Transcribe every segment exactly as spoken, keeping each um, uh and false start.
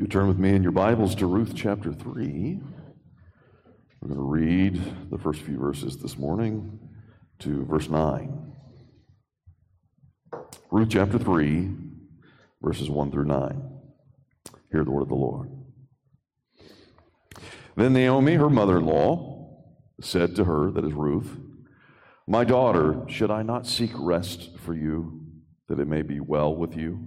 You turn with me in your Bibles to Ruth chapter three. We're going to read the first few verses this morning to verse nine. Ruth chapter three, verses one through nine. Hear the word of the Lord. Then Naomi, her mother-in-law, said to her, that is Ruth, "My daughter, should I not seek rest for you, that it may be well with you?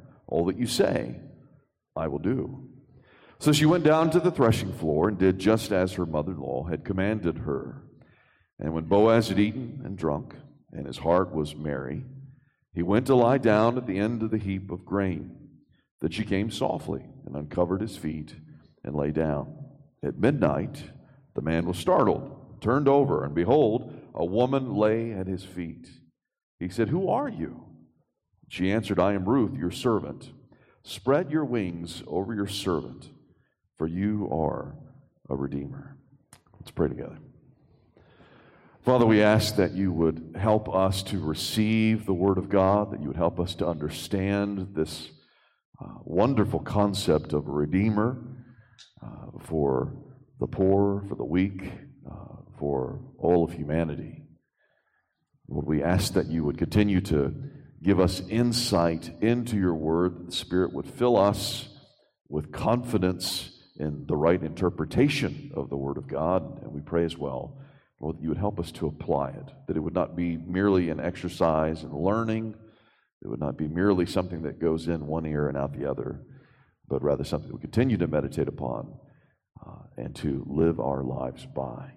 "All that you say, I will do." So she went down to the threshing floor and did just as her mother-in-law had commanded her. And when Boaz had eaten and drunk, and his heart was merry, he went to lie down at the end of the heap of grain. Then she came softly and uncovered his feet and lay down. At midnight, the man was startled, turned over, and behold, a woman lay at his feet. He said, "Who are you?" She answered, "I am Ruth, your servant. Spread your wings over your servant, for you are a redeemer." Let's pray together. Father, we ask that you would help us to receive the Word of God, that you would help us to understand this uh, wonderful concept of a redeemer uh, for the poor, for the weak, uh, for all of humanity. Lord, we ask that you would continue to give us insight into your word, that the Spirit would fill us with confidence in the right interpretation of the word of God. And we pray as well, Lord, that you would help us to apply it, that it would not be merely an exercise in learning, it would not be merely something that goes in one ear and out the other, but rather something that we continue to meditate upon uh, and to live our lives by.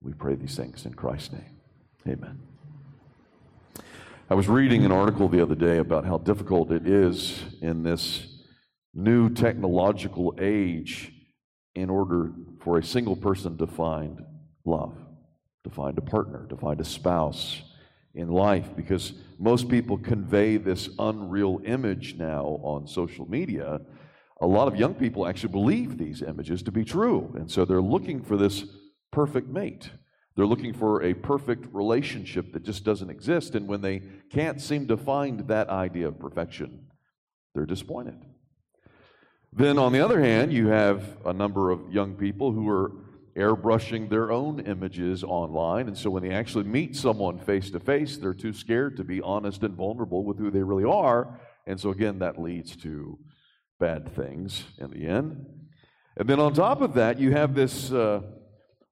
We pray these things in Christ's name. Amen. I was reading an article the other day about how difficult it is in this new technological age in order for a single person to find love, to find a partner, to find a spouse in life, because most people convey this unreal image now on social media. A lot of young people actually believe these images to be true, and so they're looking for this perfect mate. They're looking for a perfect relationship that just doesn't exist, and when they can't seem to find that idea of perfection, they're disappointed. Then, on the other hand, you have a number of young people who are airbrushing their own images online, and so when they actually meet someone face-to-face, they're too scared to be honest and vulnerable with who they really are, and so again, that leads to bad things in the end. And then on top of that, you have this uh,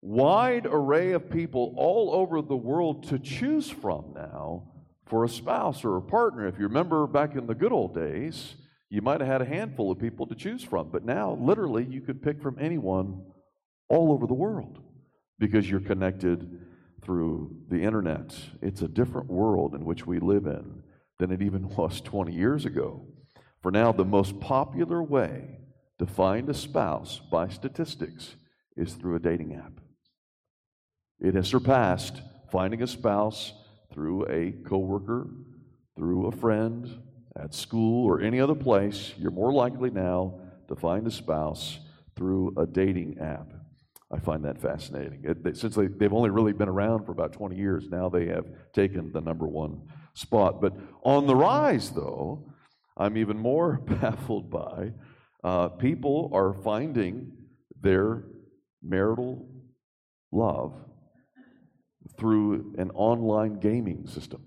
wide array of people all over the world to choose from now for a spouse or a partner. If you remember back in the good old days, you might have had a handful of people to choose from, but now literally you could pick from anyone all over the world because you're connected through the internet. It's a different world in which we live in than it even was twenty years ago. For now, the most popular way to find a spouse by statistics is through a dating app. It has surpassed finding a spouse through a coworker, through a friend, at school, or any other place. You're more likely now to find a spouse through a dating app. I find that fascinating. It, they, since they, they've only really been around for about twenty years, now they have taken the number one spot. But on the rise, though, I'm even more baffled by uh, people are finding their marital love through an online gaming system.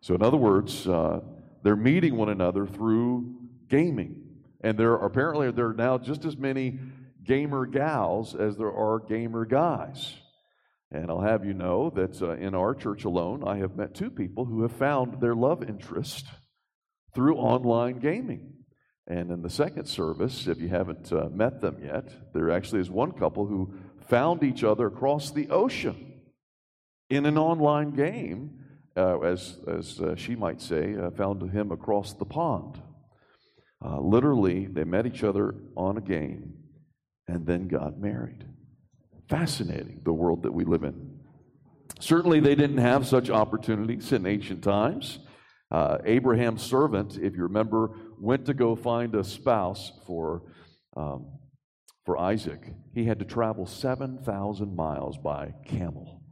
So in other words, uh, they're meeting one another through gaming. And there are, apparently there are now just as many gamer gals as there are gamer guys. And I'll have you know that uh, in our church alone, I have met two people who have found their love interest through online gaming. And in the second service, if you haven't uh, met them yet, there actually is one couple who found each other across the ocean in an online game, uh, as as uh, she might say, uh, found him across the pond. Uh, literally, they met each other on a game and then got married. Fascinating, the world that we live in. Certainly, they didn't have such opportunities in ancient times. Uh, Abraham's servant, if you remember, went to go find a spouse for um, for Isaac. He had to travel seven thousand miles by camel.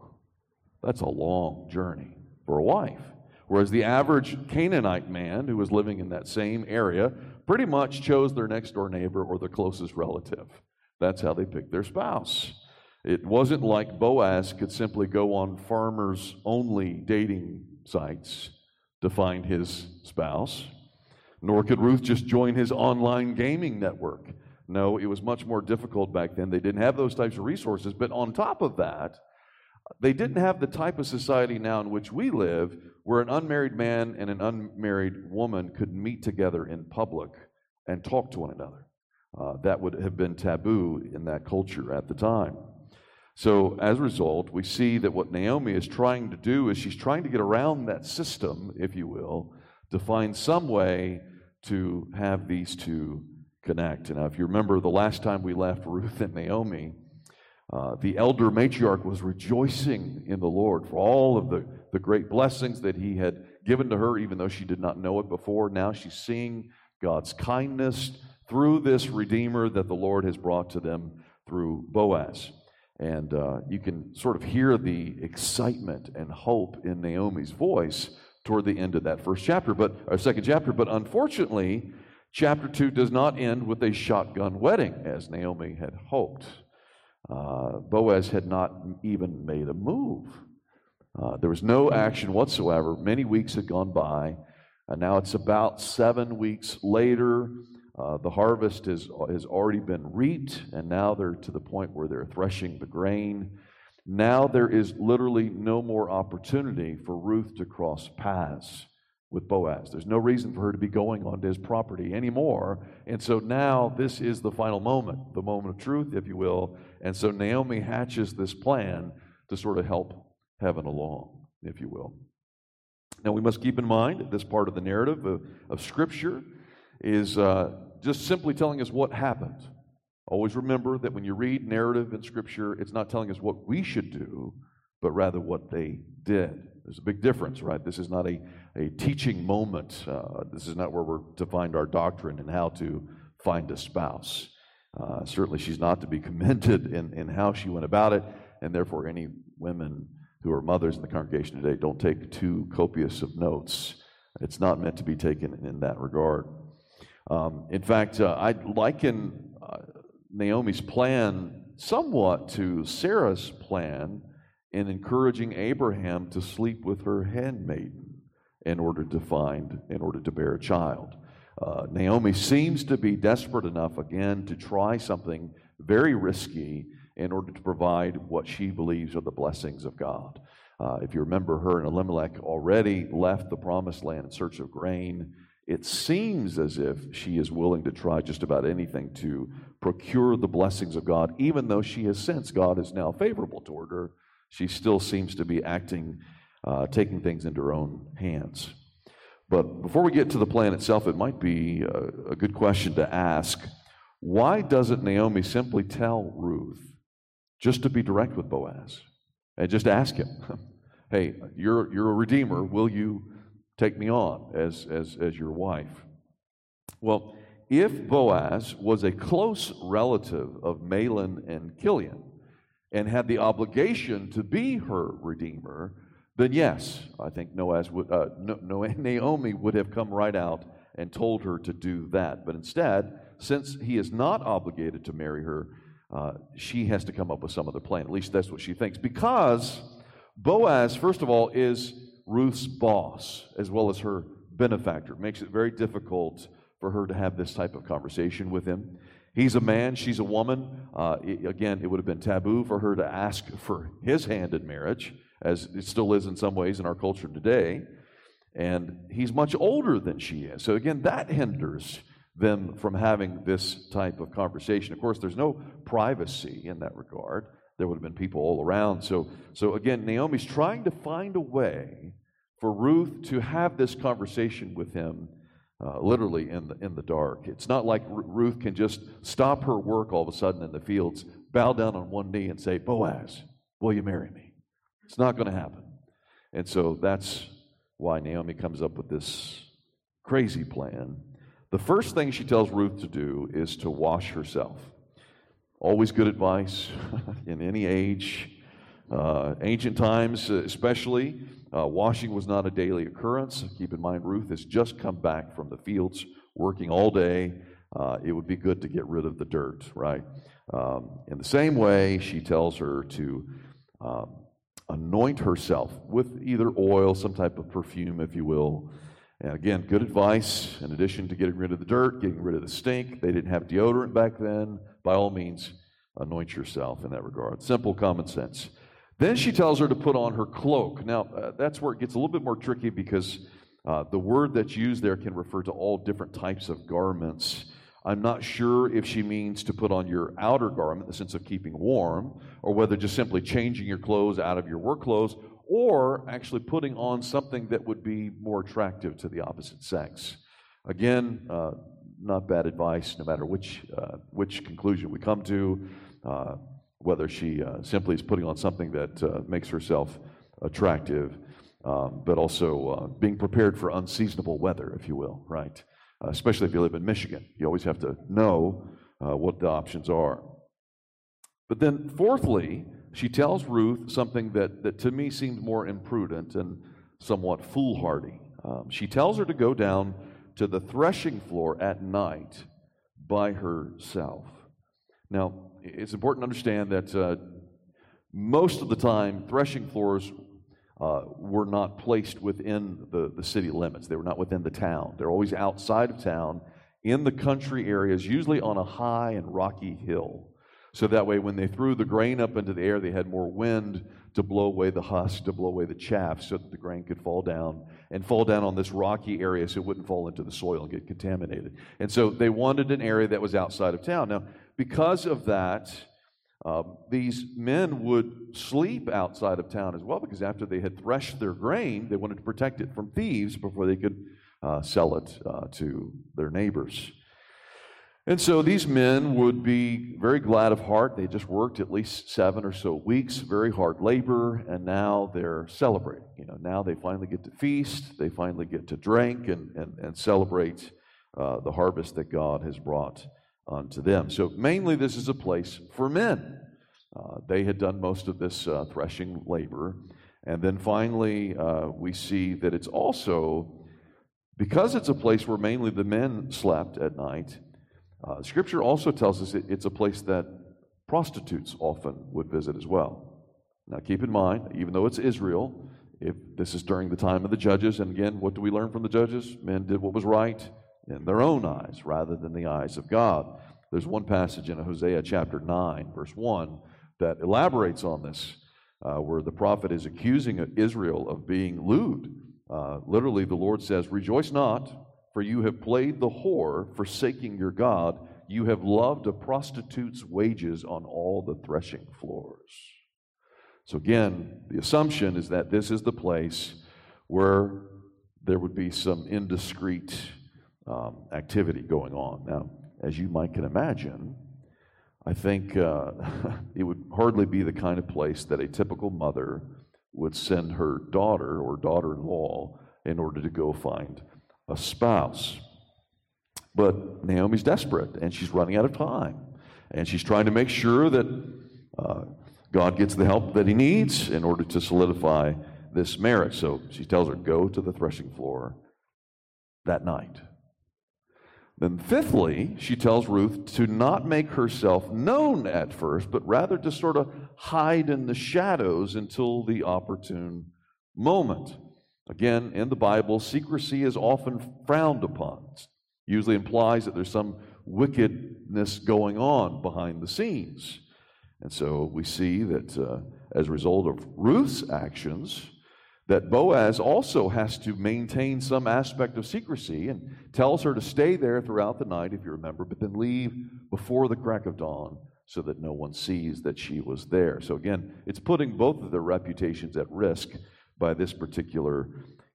That's a long journey for a wife. Whereas the average Canaanite man who was living in that same area pretty much chose their next door neighbor or their closest relative. That's how they picked their spouse. It wasn't like Boaz could simply go on farmers only dating sites to find his spouse, nor could Ruth just join his online gaming network. No, it was much more difficult back then. They didn't have those types of resources, but on top of that, they didn't have the type of society now in which we live where an unmarried man and an unmarried woman could meet together in public and talk to one another. Uh, that would have been taboo in that culture at the time. So as a result, we see that what Naomi is trying to do is she's trying to get around that system, if you will, to find some way to have these two connect. Now, if you remember the last time we left Ruth and Naomi, Uh, the elder matriarch was rejoicing in the Lord for all of the, the great blessings that he had given to her, even though she did not know it before. Now she's seeing God's kindness through this Redeemer that the Lord has brought to them through Boaz. And uh, you can sort of hear the excitement and hope in Naomi's voice toward the end of that first chapter, but or second chapter. But unfortunately, chapter two does not end with a shotgun wedding, as Naomi had hoped. Uh, Boaz had not even made a move. Uh, there was no action whatsoever. Many weeks had gone by, and now it's about seven weeks later. Uh, the harvest is, has already been reaped, and now they're to the point where they're threshing the grain. Now there is literally no more opportunity for Ruth to cross paths with Boaz. There's no reason for her to be going onto his property anymore. And so now this is the final moment, the moment of truth, if you will. And so Naomi hatches this plan to sort of help heaven along, if you will. Now we must keep in mind that this part of the narrative of, of Scripture is uh, just simply telling us what happened. Always remember that when you read narrative in Scripture, it's not telling us what we should do, but rather what they did. There's a big difference, right? This is not a, a teaching moment. Uh, this is not where we're to find our doctrine and how to find a spouse. Uh, certainly she's not to be commended in, in how she went about it, and therefore any women who are mothers in the congregation today, don't take too copious of notes. It's not meant to be taken in that regard. Um, in fact, uh, I liken uh, Naomi's plan somewhat to Sarah's plan in encouraging Abraham to sleep with her handmaiden in order to find, in order to bear a child. Uh, Naomi seems to be desperate enough, again, to try something very risky in order to provide what she believes are the blessings of God. Uh, if you remember, her and Elimelech already left the promised land in search of grain. It seems as if she is willing to try just about anything to procure the blessings of God, even though she has sensed God is now favorable toward her. She still seems to be acting, uh, taking things into her own hands. But before we get to the plan itself, it might be a, a good question to ask, why doesn't Naomi simply tell Ruth just to be direct with Boaz and just ask him, hey, you're, you're a redeemer, will you take me on as, as, as your wife? Well, if Boaz was a close relative of Mahlon and Kilian, and had the obligation to be her redeemer, then yes, I think Boaz would, uh, no, Naomi would have come right out and told her to do that. But instead, since he is not obligated to marry her, uh, she has to come up with some other plan. At least that's what she thinks. Because Boaz, first of all, is Ruth's boss as well as her benefactor. It makes it very difficult for her to have this type of conversation with him. He's a man, she's a woman. Uh, it, again, it would have been taboo for her to ask for his hand in marriage, as it still is in some ways in our culture today. And he's much older than she is. So again, that hinders them from having this type of conversation. Of course, there's no privacy in that regard. There would have been people all around. So, so again, Naomi's trying to find a way for Ruth to have this conversation with him uh, literally in the, in the dark. It's not like R- Ruth can just stop her work all of a sudden in the fields, bow down on one knee and say, Boaz, will you marry me? It's not going to happen. And so that's why Naomi comes up with this crazy plan. The first thing she tells Ruth to do is to wash herself. Always good advice in any age. Uh, ancient times especially, uh, washing was not a daily occurrence. Keep in mind, Ruth has just come back from the fields working all day. Uh, it would be good to get rid of the dirt, right? Um, in the same way, she tells her to um, anoint herself with either oil, some type of perfume, if you will. And again, good advice. In addition to getting rid of the dirt, getting rid of the stink, they didn't have deodorant back then. By all means, anoint yourself in that regard. Simple common sense. Then she tells her to put on her cloak. Now, uh, that's where it gets a little bit more tricky because uh, the word that's used there can refer to all different types of garments. I'm not sure if she means to put on your outer garment, the sense of keeping warm, or whether just simply changing your clothes out of your work clothes, or actually putting on something that would be more attractive to the opposite sex. Again, uh, not bad advice, no matter which uh, which conclusion we come to, uh, whether she uh, simply is putting on something that uh, makes herself attractive, um, but also uh, being prepared for unseasonable weather, if you will, right? Uh, especially if you live in Michigan. You always have to know uh, what the options are. But then fourthly, she tells Ruth something that, that to me seemed more imprudent and somewhat foolhardy. Um, she tells her to go down to the threshing floor at night by herself. Now, it's important to understand that uh, most of the time, threshing floors uh, were not placed within the, the city limits. They were not within the town. They're always outside of town, in the country areas, usually on a high and rocky hill. So that way, when they threw the grain up into the air, they had more wind to blow away the husk, to blow away the chaff, so that the grain could fall down and fall down on this rocky area so it wouldn't fall into the soil and get contaminated. And so they wanted an area that was outside of town. Now, because of that, uh, these men would sleep outside of town as well, because after they had threshed their grain, they wanted to protect it from thieves before they could uh, sell it uh, to their neighbors. And so these men would be very glad of heart. They just worked at least seven or so weeks, very hard labor, and now they're celebrating. You know, now they finally get to feast, they finally get to drink and, and, and celebrate uh, the harvest that God has brought unto them. So mainly this is a place for men. Uh, they had done most of this uh, threshing labor. And then finally uh, we see that it's also, because it's a place where mainly the men slept at night, Uh, scripture also tells us it, it's a place that prostitutes often would visit as well. Now keep in mind, even though it's Israel, if this is during the time of the judges, and again, what do we learn from the judges? Men did what was right in their own eyes rather than the eyes of God. There's one passage in Hosea chapter nine, verse one, that elaborates on this, uh, where the prophet is accusing Israel of being lewd. Uh, literally, the Lord says, "Rejoice not, for you have played the whore, forsaking your God. You have loved a prostitute's wages on all the threshing floors." So again, the assumption is that this is the place where there would be some indiscreet um, activity going on. Now, as you might can imagine, I think uh, it would hardly be the kind of place that a typical mother would send her daughter or daughter-in-law in order to go find a spouse. But Naomi's desperate, and she's running out of time, and she's trying to make sure that uh, God gets the help that he needs in order to solidify this marriage. So she tells her, go to the threshing floor that night. Then fifthly, she tells Ruth to not make herself known at first, but rather to sort of hide in the shadows until the opportune moment. Again, in the Bible, secrecy is often frowned upon. It usually implies that there's some wickedness going on behind the scenes. And so we see that uh, as a result of Ruth's actions, that Boaz also has to maintain some aspect of secrecy and tells her to stay there throughout the night, if you remember, but then leave before the crack of dawn so that no one sees that she was there. So again, it's putting both of their reputations at risk by this particular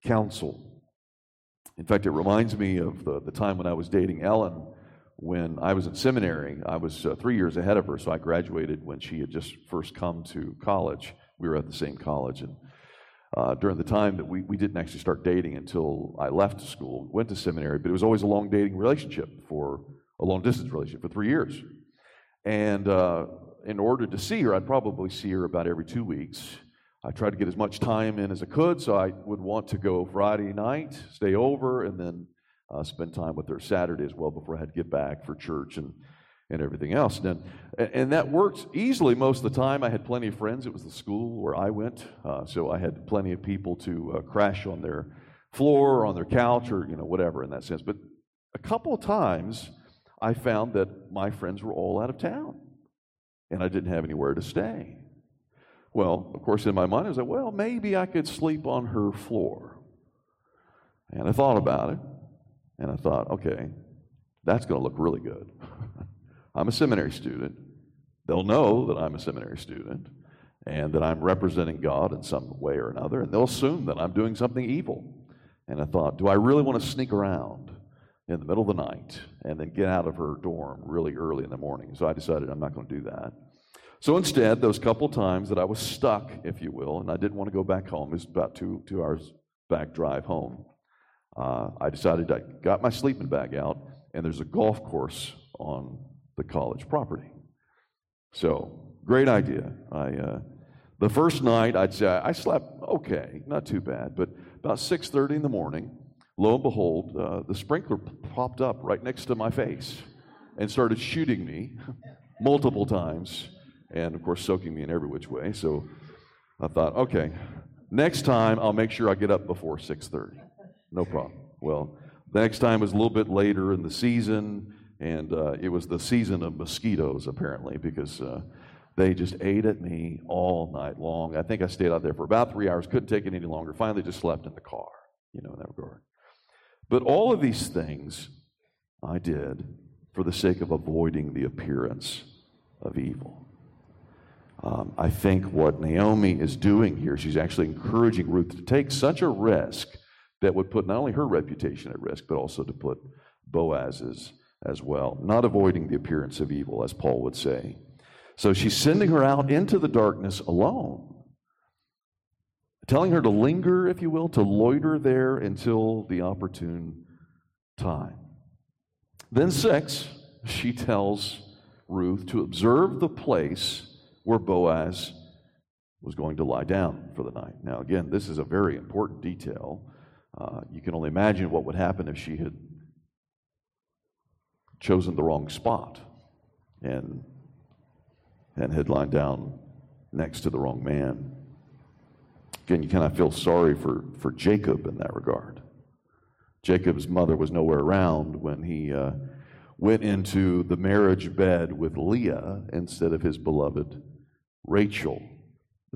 counsel. In fact, it reminds me of the, the time when I was dating Ellen. When I was in seminary, I was uh, three years ahead of her, so I graduated when she had just first come to college. We were at the same college, and uh, during the time that we, we didn't actually start dating until I left school, went to seminary, but it was always a long dating relationship, for a long-distance relationship for three years. And uh, in order to see her, I'd probably see her about every two weeks. I tried to get as much time in as I could, so I would want to go Friday night, stay over, and then Uh, spend time with her Saturday as well before I had to get back for church and, and everything else. And, and that worked easily most of the time. I had plenty of friends. It was the school where I went, uh, so I had plenty of people to uh, crash on their floor or on their couch or, you know, whatever in that sense. But a couple of times I found that my friends were all out of town, and I didn't have anywhere to stay. Well, of course, in my mind I was like, well, maybe I could sleep on her floor. And I thought about it. And I thought, okay, that's going to look really good. I'm a seminary student. They'll know that I'm a seminary student and that I'm representing God in some way or another, and they'll assume that I'm doing something evil. And I thought, do I really want to sneak around in the middle of the night and then get out of her dorm really early in the morning? So I decided I'm not going to do that. So instead, those couple times that I was stuck, if you will, and I didn't want to go back home, it was about two, two hours back drive home, Uh, I decided I got my sleeping bag out, and there's a golf course on the college property. So, great idea. I, uh, the first night, I'd say I slept okay, not too bad, but about six thirty in the morning, lo and behold, uh, the sprinkler popped up right next to my face and started shooting me multiple times, and of course, soaking me in every which way. So, I thought, okay, next time I'll make sure I get up before six thirty. No problem. Well, the next time was a little bit later in the season, and uh, it was the season of mosquitoes, apparently, because uh, they just ate at me all night long. I think I stayed out there for about three hours, couldn't take it any longer, finally just slept in the car, you know, in that regard. But all of these things I did for the sake of avoiding the appearance of evil. Um, I think what Naomi is doing here, she's actually encouraging Ruth to take such a risk that would put not only her reputation at risk, but also to put Boaz's as well, not avoiding the appearance of evil, as Paul would say. So she's sending her out into the darkness alone, telling her to linger, if you will, to loiter there until the opportune time. Then six, she tells Ruth to observe the place where Boaz was going to lie down for the night. Now, again, this is a very important detail. Uh, you can only imagine what would happen if she had chosen the wrong spot and and had lain down next to the wrong man. Again, you kind of feel sorry for, for Jacob in that regard. Jacob's mother was nowhere around when he uh, went into the marriage bed with Leah instead of his beloved Rachel.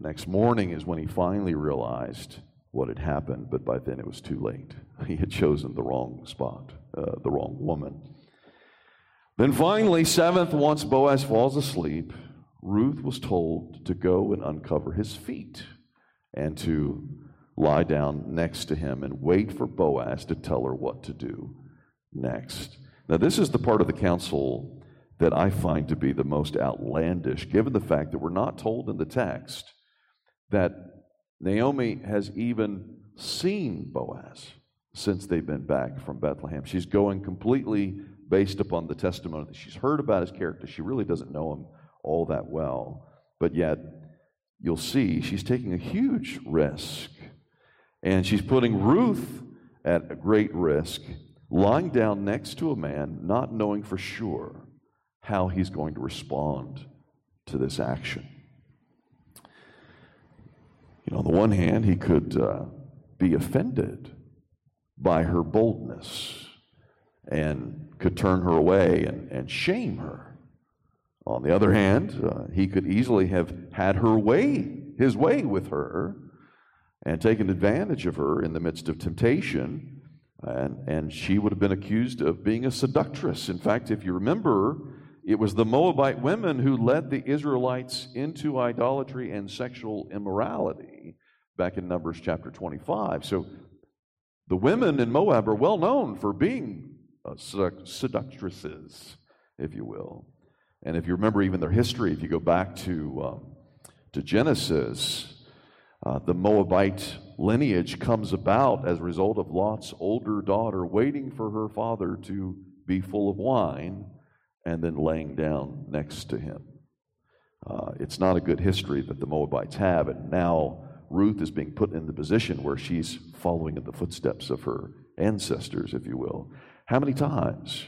The next morning is when he finally realized what had happened, but by then it was too late. He had chosen the wrong spot, uh, the wrong woman. Then finally, seventh, once Boaz falls asleep, Ruth was told to go and uncover his feet and to lie down next to him and wait for Boaz to tell her what to do next. Now, this is the part of the counsel that I find to be the most outlandish, given the fact that we're not told in the text that Naomi has even seen Boaz since they've been back from Bethlehem. She's going completely based upon the testimony that she's heard about his character. She really doesn't know him all that well, but yet you'll see she's taking a huge risk, and she's putting Ruth at a great risk, lying down next to a man, not knowing for sure how he's going to respond to this action. On the one hand, he could uh, be offended by her boldness and could turn her away and, and shame her. On the other hand, uh, he could easily have had her way, his way with her, and taken advantage of her in the midst of temptation, and, and she would have been accused of being a seductress. In fact, if you remember, it was the Moabite women who led the Israelites into idolatry and sexual immorality back in Numbers chapter twenty-five. So The women in Moab are well known for being uh, seduct- seductresses, if you will. And if you remember even their history, if you go back to um, to Genesis, uh, the Moabite lineage comes about as a result of Lot's older daughter waiting for her father to be full of wine and then laying down next to him. Uh, it's not a good history that the Moabites have, and now Ruth is being put in the position where she's following in the footsteps of her ancestors, if you will. How many times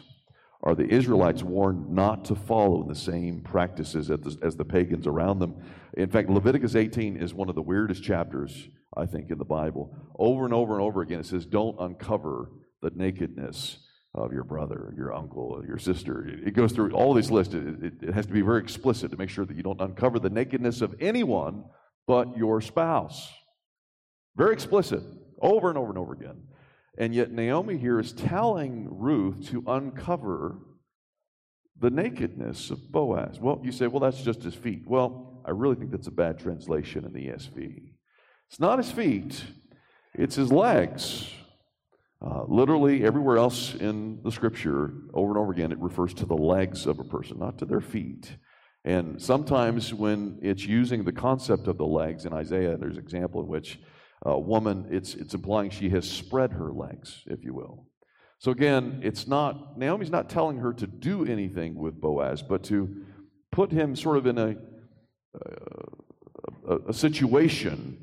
are the Israelites warned not to follow the same practices as the, as the pagans around them? In fact, Leviticus eighteen is one of the weirdest chapters, I think, in the Bible. Over and over and over again, it says, don't uncover the nakedness of your brother, your uncle, your sister. It, it goes through all these lists. It, it, it has to be very explicit to make sure that you don't uncover the nakedness of anyone but your spouse. Very explicit, over and over and over again. And yet Naomi here is telling Ruth to uncover the nakedness of Boaz. Well, you say, well, that's just his feet. Well, I really think that's a bad translation in the E S V. It's not his feet, it's his legs. Uh, literally everywhere else in the scripture, over and over again, it refers to the legs of a person, not to their feet. And sometimes when it's using the concept of the legs, in Isaiah, there's an example in which a woman, it's it's implying she has spread her legs, if you will. So again, it's not, Naomi's not telling her to do anything with Boaz, but to put him sort of in a, uh, a, a situation,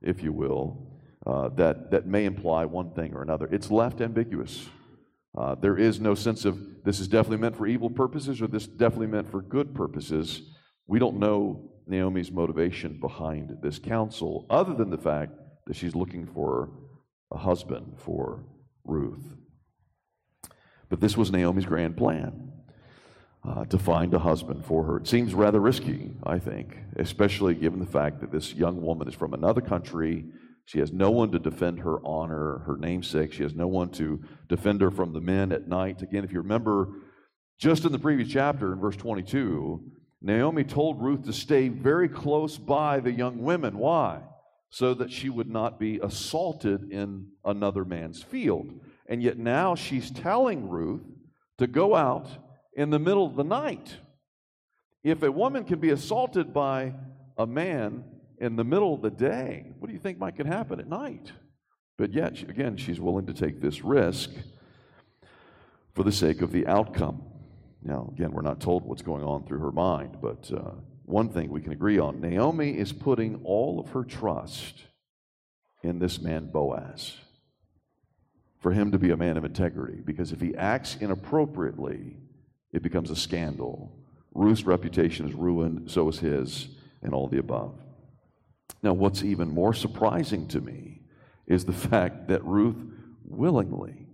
if you will, uh, that, that may imply one thing or another. It's left ambiguous. Uh, there is no sense of this is definitely meant for evil purposes or this definitely meant for good purposes. We don't know Naomi's motivation behind this counsel other than the fact that she's looking for a husband for Ruth. But this was Naomi's grand plan, uh, to find a husband for her. It seems rather risky, I think, especially given the fact that this young woman is from another country. She has no one to defend her honor, her namesake. She has no one to defend her from the men at night. Again, if you remember, just in the previous chapter, in verse twenty-two, Naomi told Ruth to stay very close by the young women. Why? So that she would not be assaulted in another man's field. And yet now she's telling Ruth to go out in the middle of the night. If a woman can be assaulted by a man in the middle of the day, what do you think might could happen at night? But yet, again, she's willing to take this risk for the sake of the outcome. Now, again, we're not told what's going on through her mind, but uh, one thing we can agree on, Naomi is putting all of her trust in this man Boaz, for him to be a man of integrity, because if he acts inappropriately, it becomes a scandal. Ruth's reputation is ruined, so is his, and all the above. Now, what's even more surprising to me is the fact that Ruth willingly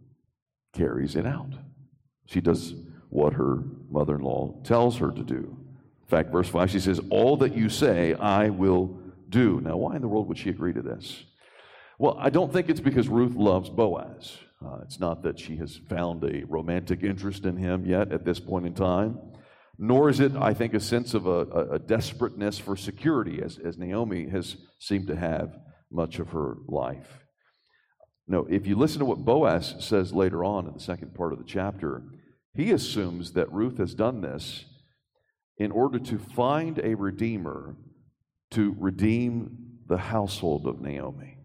carries it out. She does what her mother-in-law tells her to do. In fact, verse five, she says, all that you say, I will do. Now, why in the world would she agree to this? Well, I don't think it's because Ruth loves Boaz. Uh, it's not that she has found a romantic interest in him yet at this point in time. Nor is it, I think, a sense of a, a, a desperateness for security, as, as Naomi has seemed to have much of her life. No, if you listen to what Boaz says later on in the second part of the chapter, he assumes that Ruth has done this in order to find a redeemer to redeem the household of Naomi.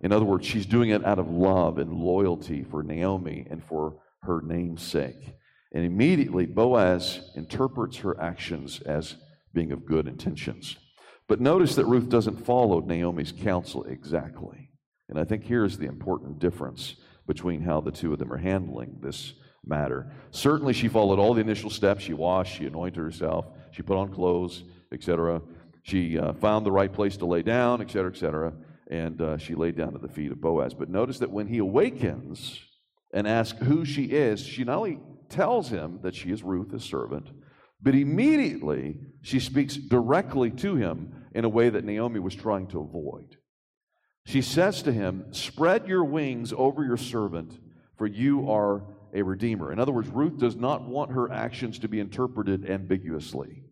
In other words, she's doing it out of love and loyalty for Naomi and for her name's sake. And immediately, Boaz interprets her actions as being of good intentions. But notice that Ruth doesn't follow Naomi's counsel exactly. And I think here's the important difference between how the two of them are handling this matter. Certainly, she followed all the initial steps. She washed, she anointed herself, she put on clothes, et cetera. She uh, found the right place to lay down, et cetera, et cetera. And uh, she laid down at the feet of Boaz. But notice that when he awakens and asks who she is, she not only tells him that she is Ruth, his servant, but immediately she speaks directly to him in a way that Naomi was trying to avoid. She says to him, spread your wings over your servant, for you are a redeemer. In other words, Ruth does not want her actions to be interpreted ambiguously.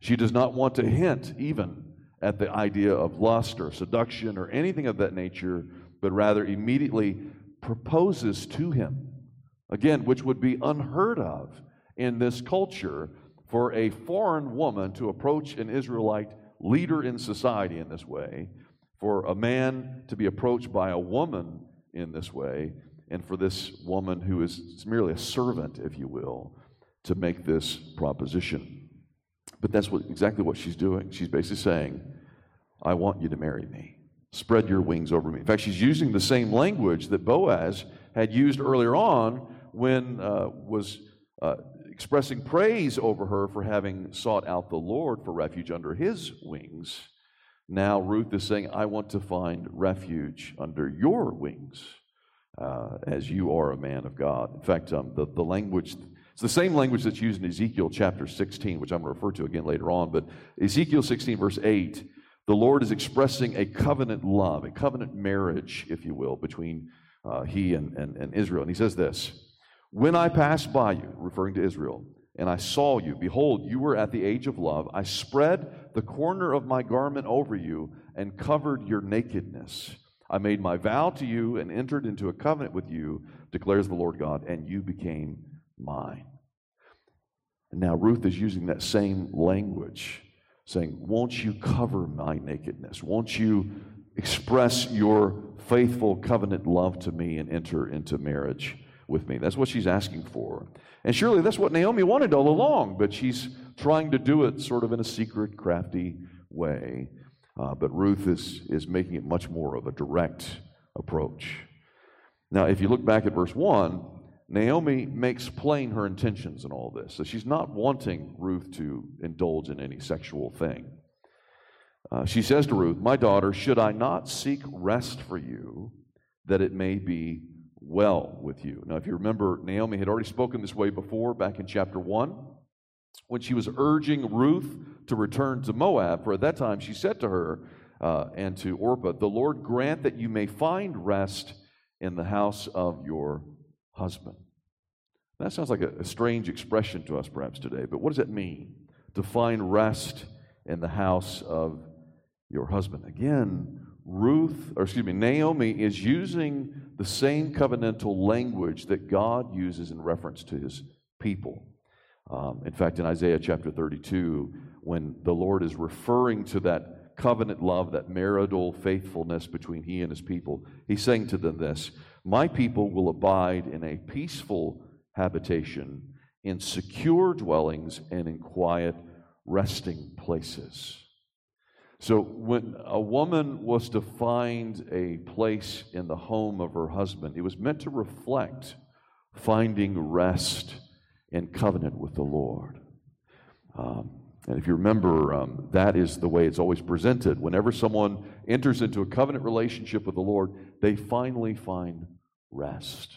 She does not want to hint even at the idea of lust or seduction or anything of that nature, but rather immediately proposes to him. Again, which would be unheard of in this culture for a foreign woman to approach an Israelite leader in society in this way, for a man to be approached by a woman in this way, and for this woman who is merely a servant, if you will, to make this proposition. But that's what, exactly what she's doing. She's basically saying, I want you to marry me. Spread your wings over me. In fact, she's using the same language that Boaz had used earlier on when uh, was uh, expressing praise over her for having sought out the Lord for refuge under his wings. Now Ruth is saying, I want to find refuge under your wings uh, as you are a man of God. In fact, um, the, the language... It's the same language that's used in Ezekiel chapter sixteen, which I'm going to refer to again later on, but Ezekiel sixteen, verse eight, the Lord is expressing a covenant love, a covenant marriage, if you will, between uh, he and, and, and Israel. And he says this, when I passed by you, referring to Israel, and I saw you, behold, you were at the age of love. I spread the corner of my garment over you and covered your nakedness. I made my vow to you and entered into a covenant with you, declares the Lord God, and you became mine. And now Ruth is using that same language, saying, won't you cover my nakedness? Won't you express your faithful covenant love to me and enter into marriage with me? That's what she's asking for. And surely that's what Naomi wanted all along, but she's trying to do it sort of in a secret, crafty way. Uh, but Ruth is, is making it much more of a direct approach. Now, if you look back at verse one, Naomi makes plain her intentions in all this. So she's not wanting Ruth to indulge in any sexual thing. Uh, she says to Ruth, my daughter, should I not seek rest for you, that it may be well with you? Now, if you remember, Naomi had already spoken this way before, back in chapter one, when she was urging Ruth to return to Moab. For at that time, she said to her uh, and to Orpah, the Lord grant that you may find rest in the house of your husband. That sounds like a, a strange expression to us perhaps today, but what does it mean to find rest in the house of your husband? Again, Ruth, or excuse me, Naomi is using the same covenantal language that God uses in reference to his people. Um, in fact, in Isaiah chapter thirty-two, when the Lord is referring to that covenant love, that marital faithfulness between he and his people, he's saying to them this, my people will abide in a peaceful habitation, in secure dwellings, and in quiet resting places. So when a woman was to find a place in the home of her husband, it was meant to reflect finding rest in covenant with the Lord. Um, and if you remember, um, that is the way it's always presented. Whenever someone enters into a covenant relationship with the Lord, they finally find rest.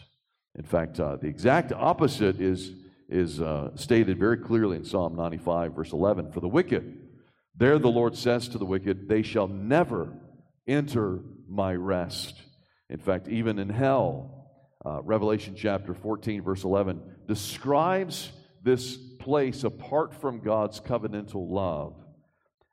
In fact, uh, the exact opposite is, is uh, stated very clearly in Psalm ninety-five, verse eleven. For the wicked, there the Lord says to the wicked, they shall never enter my rest. In fact, even in hell, uh, Revelation chapter fourteen, verse eleven, describes this place apart from God's covenantal love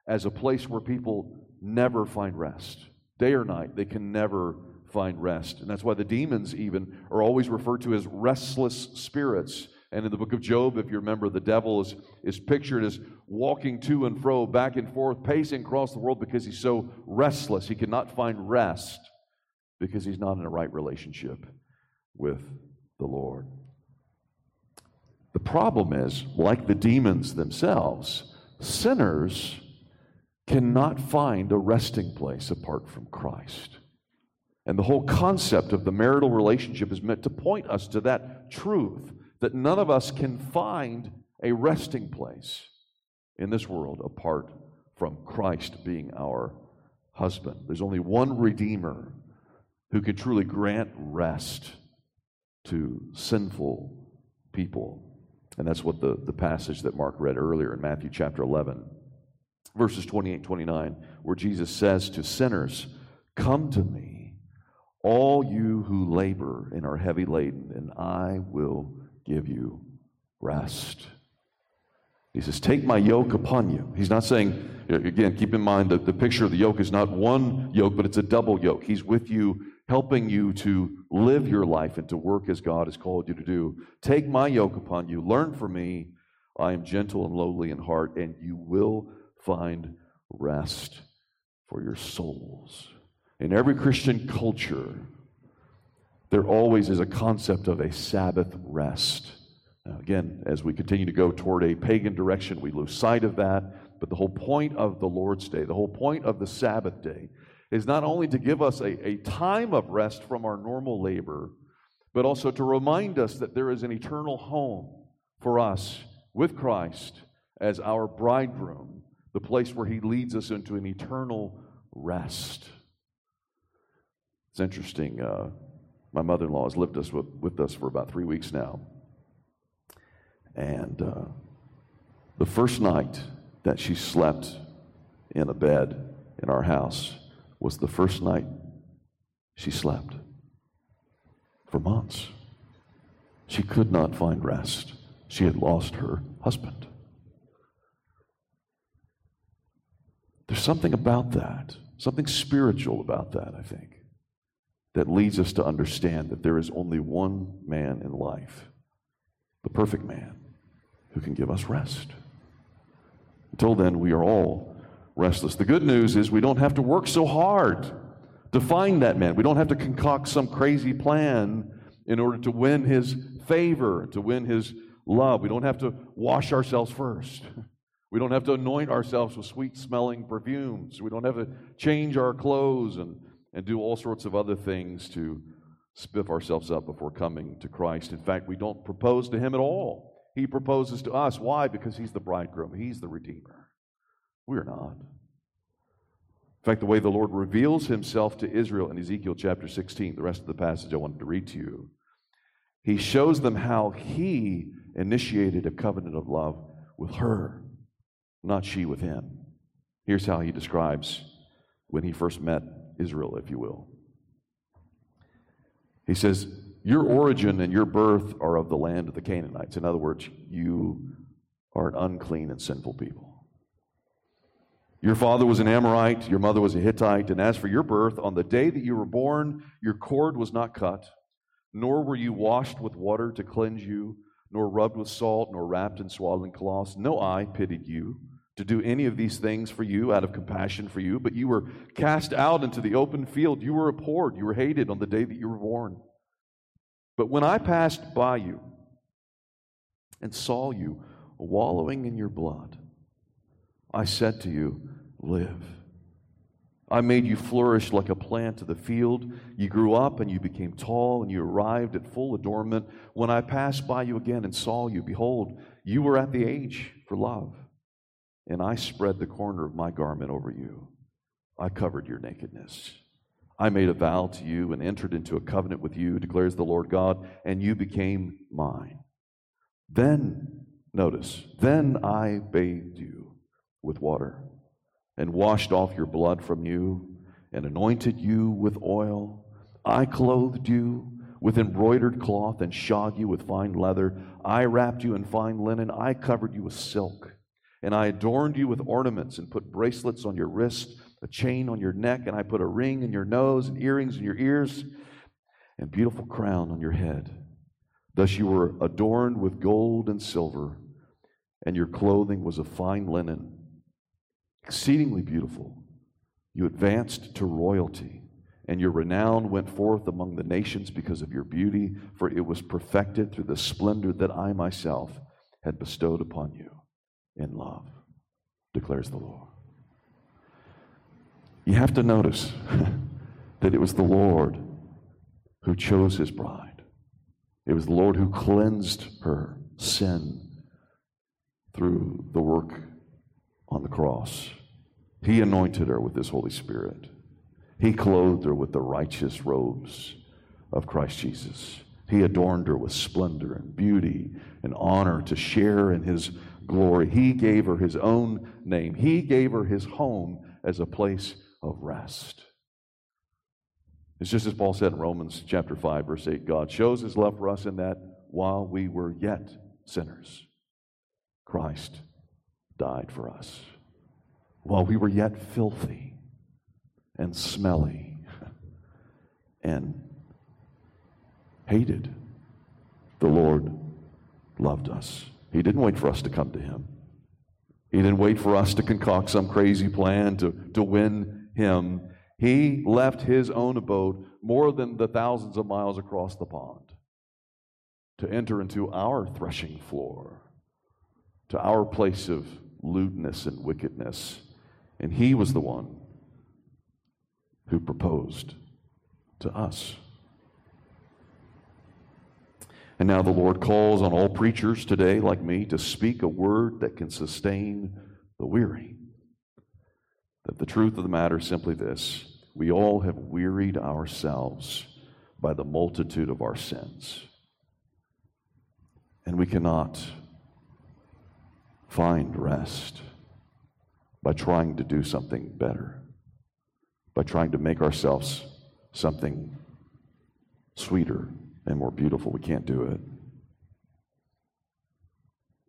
as a place where people never find rest. Day or night, they can never find rest. And that's why the demons even are always referred to as restless spirits. And in the book of Job, if you remember, the devil is, is pictured as walking to and fro, back and forth, pacing across the world because he's so restless. He cannot find rest because he's not in a right relationship with the Lord. The problem is, like the demons themselves, sinners cannot find a resting place apart from Christ. And the whole concept of the marital relationship is meant to point us to that truth, that none of us can find a resting place in this world apart from Christ being our husband. There's only one Redeemer who can truly grant rest to sinful people. And that's what the, the passage that Mark read earlier in Matthew chapter eleven, verses twenty-eight and twenty-nine, where Jesus says to sinners, come to me, all you who labor and are heavy laden, and I will give you rest. He says, take my yoke upon you. He's not saying, again, keep in mind that the picture of the yoke is not one yoke, but it's a double yoke. He's with you helping you to live your life and to work as God has called you to do. Take my yoke upon you. Learn from me. I am gentle and lowly in heart, and you will find rest for your souls. In every Christian culture, there always is a concept of a Sabbath rest. Now, again, as we continue to go toward a pagan direction, we lose sight of that. But the whole point of the Lord's Day, the whole point of the Sabbath day, is not only to give us a, a time of rest from our normal labor, but also to remind us that there is an eternal home for us with Christ as our bridegroom, the place where he leads us into an eternal rest. It's interesting. Uh, my mother-in-law has lived us with, with us for about three weeks now. And uh, the first night that she slept in a bed in our house was the first night she slept for months. She could not find rest. She had lost her husband. There's something about that, something spiritual about that, I think, that leads us to understand that there is only one man in life, the perfect man, who can give us rest. Until then, we are all restless. The good news is we don't have to work so hard to find that man. We don't have to concoct some crazy plan in order to win his favor, to win his love. We don't have to wash ourselves first. We don't have to anoint ourselves with sweet-smelling perfumes. We don't have to change our clothes and, and do all sorts of other things to spiff ourselves up before coming to Christ. In fact, we don't propose to him at all. He proposes to us. Why? Because he's the bridegroom. He's the redeemer. We are not. In fact, the way the Lord reveals himself to Israel in Ezekiel chapter sixteen, the rest of the passage I wanted to read to you, he shows them how he initiated a covenant of love with her, not she with him. Here's how he describes when he first met Israel, if you will. He says, your origin and your birth are of the land of the Canaanites. In other words, you are an unclean and sinful people. Your father was an Amorite, your mother was a Hittite, and as for your birth, on the day that you were born, your cord was not cut, nor were you washed with water to cleanse you, nor rubbed with salt, nor wrapped in swaddling cloths. No eye pitied you to do any of these things for you out of compassion for you, but you were cast out into the open field. You were abhorred, you were hated on the day that you were born. But when I passed by you and saw you wallowing in your blood, I said to you, live. I made you flourish like a plant of the field. You grew up and you became tall and you arrived at full adornment. When I passed by you again and saw you, behold, you were at the age for love. And I spread the corner of my garment over you. I covered your nakedness. I made a vow to you and entered into a covenant with you, declares the Lord God, and you became mine. Then, notice, then I bathed you with water, and washed off your blood from you, and anointed you with oil. I clothed you with embroidered cloth, and shod you with fine leather. I wrapped you in fine linen. I covered you with silk, and I adorned you with ornaments, and put bracelets on your wrists, a chain on your neck, and I put a ring in your nose, and earrings in your ears, and beautiful crown on your head. Thus you were adorned with gold and silver, and your clothing was of fine linen, exceedingly beautiful. You advanced to royalty, and your renown went forth among the nations because of your beauty, for it was perfected through the splendor that I myself had bestowed upon you in love, declares the Lord. You have to notice that it was the Lord who chose his bride. It was the Lord who cleansed her sin through the work on the cross. He anointed her with his Holy Spirit. He clothed her with the righteous robes of Christ Jesus. He adorned her with splendor and beauty and honor to share in his glory. He gave her his own name. He gave her his home as a place of rest. It's just as Paul said in Romans chapter five, verse eight, God shows his love for us in that while we were yet sinners, Christ died for us. While we were yet filthy and smelly, and hated, the Lord loved us. He didn't wait for us to come to him. He didn't wait for us to concoct some crazy plan to, to win him. He left his own abode more than the thousands of miles across the pond to enter into our threshing floor, to our place of lewdness and wickedness. And he was the one who proposed to us. And now the Lord calls on all preachers today, like me, to speak a word that can sustain the weary. That the truth of the matter is simply this: we all have wearied ourselves by the multitude of our sins. And we cannot find rest by trying to do something better, by trying to make ourselves something sweeter and more beautiful. We can't do it.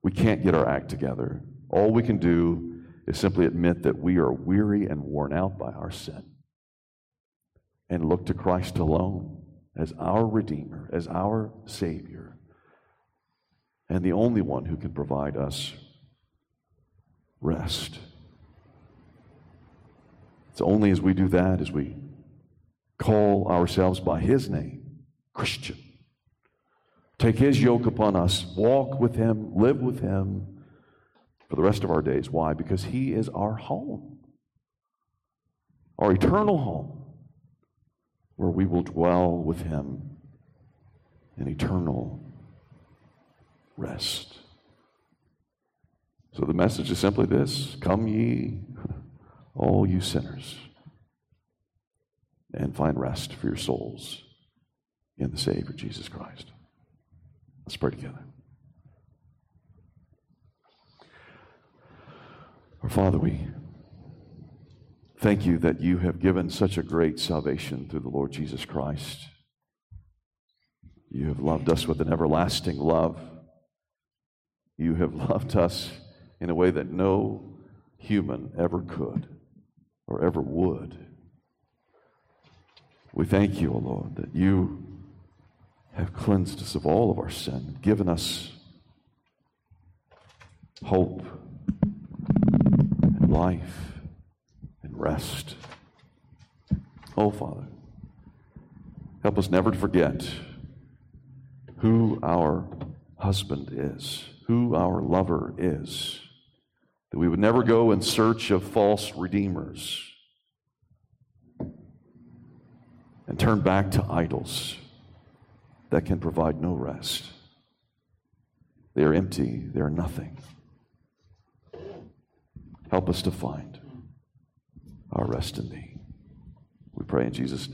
We can't get our act together. All we can do is simply admit that we are weary and worn out by our sin and look to Christ alone as our Redeemer, as our Savior, and the only one who can provide us rest. It's only as we do that, as we call ourselves by his name, Christian, take his yoke upon us, walk with him, live with him for the rest of our days. Why? Because he is our home, our eternal home, where we will dwell with him in eternal rest. So the message is simply this: come ye, all you sinners, and find rest for your souls in the Savior, Jesus Christ. Let's pray together. Our Father, we thank you that you have given such a great salvation through the Lord Jesus Christ. You have loved us with an everlasting love. You have loved us in a way that no human ever could or ever would. We thank you, O Lord, that you have cleansed us of all of our sin, given us hope and life and rest. Oh, Father, help us never to forget who our husband is, who our lover is, that we would never go in search of false redeemers and turn back to idols that can provide no rest. They are empty. They are nothing. Help us to find our rest in thee. We pray in Jesus' name.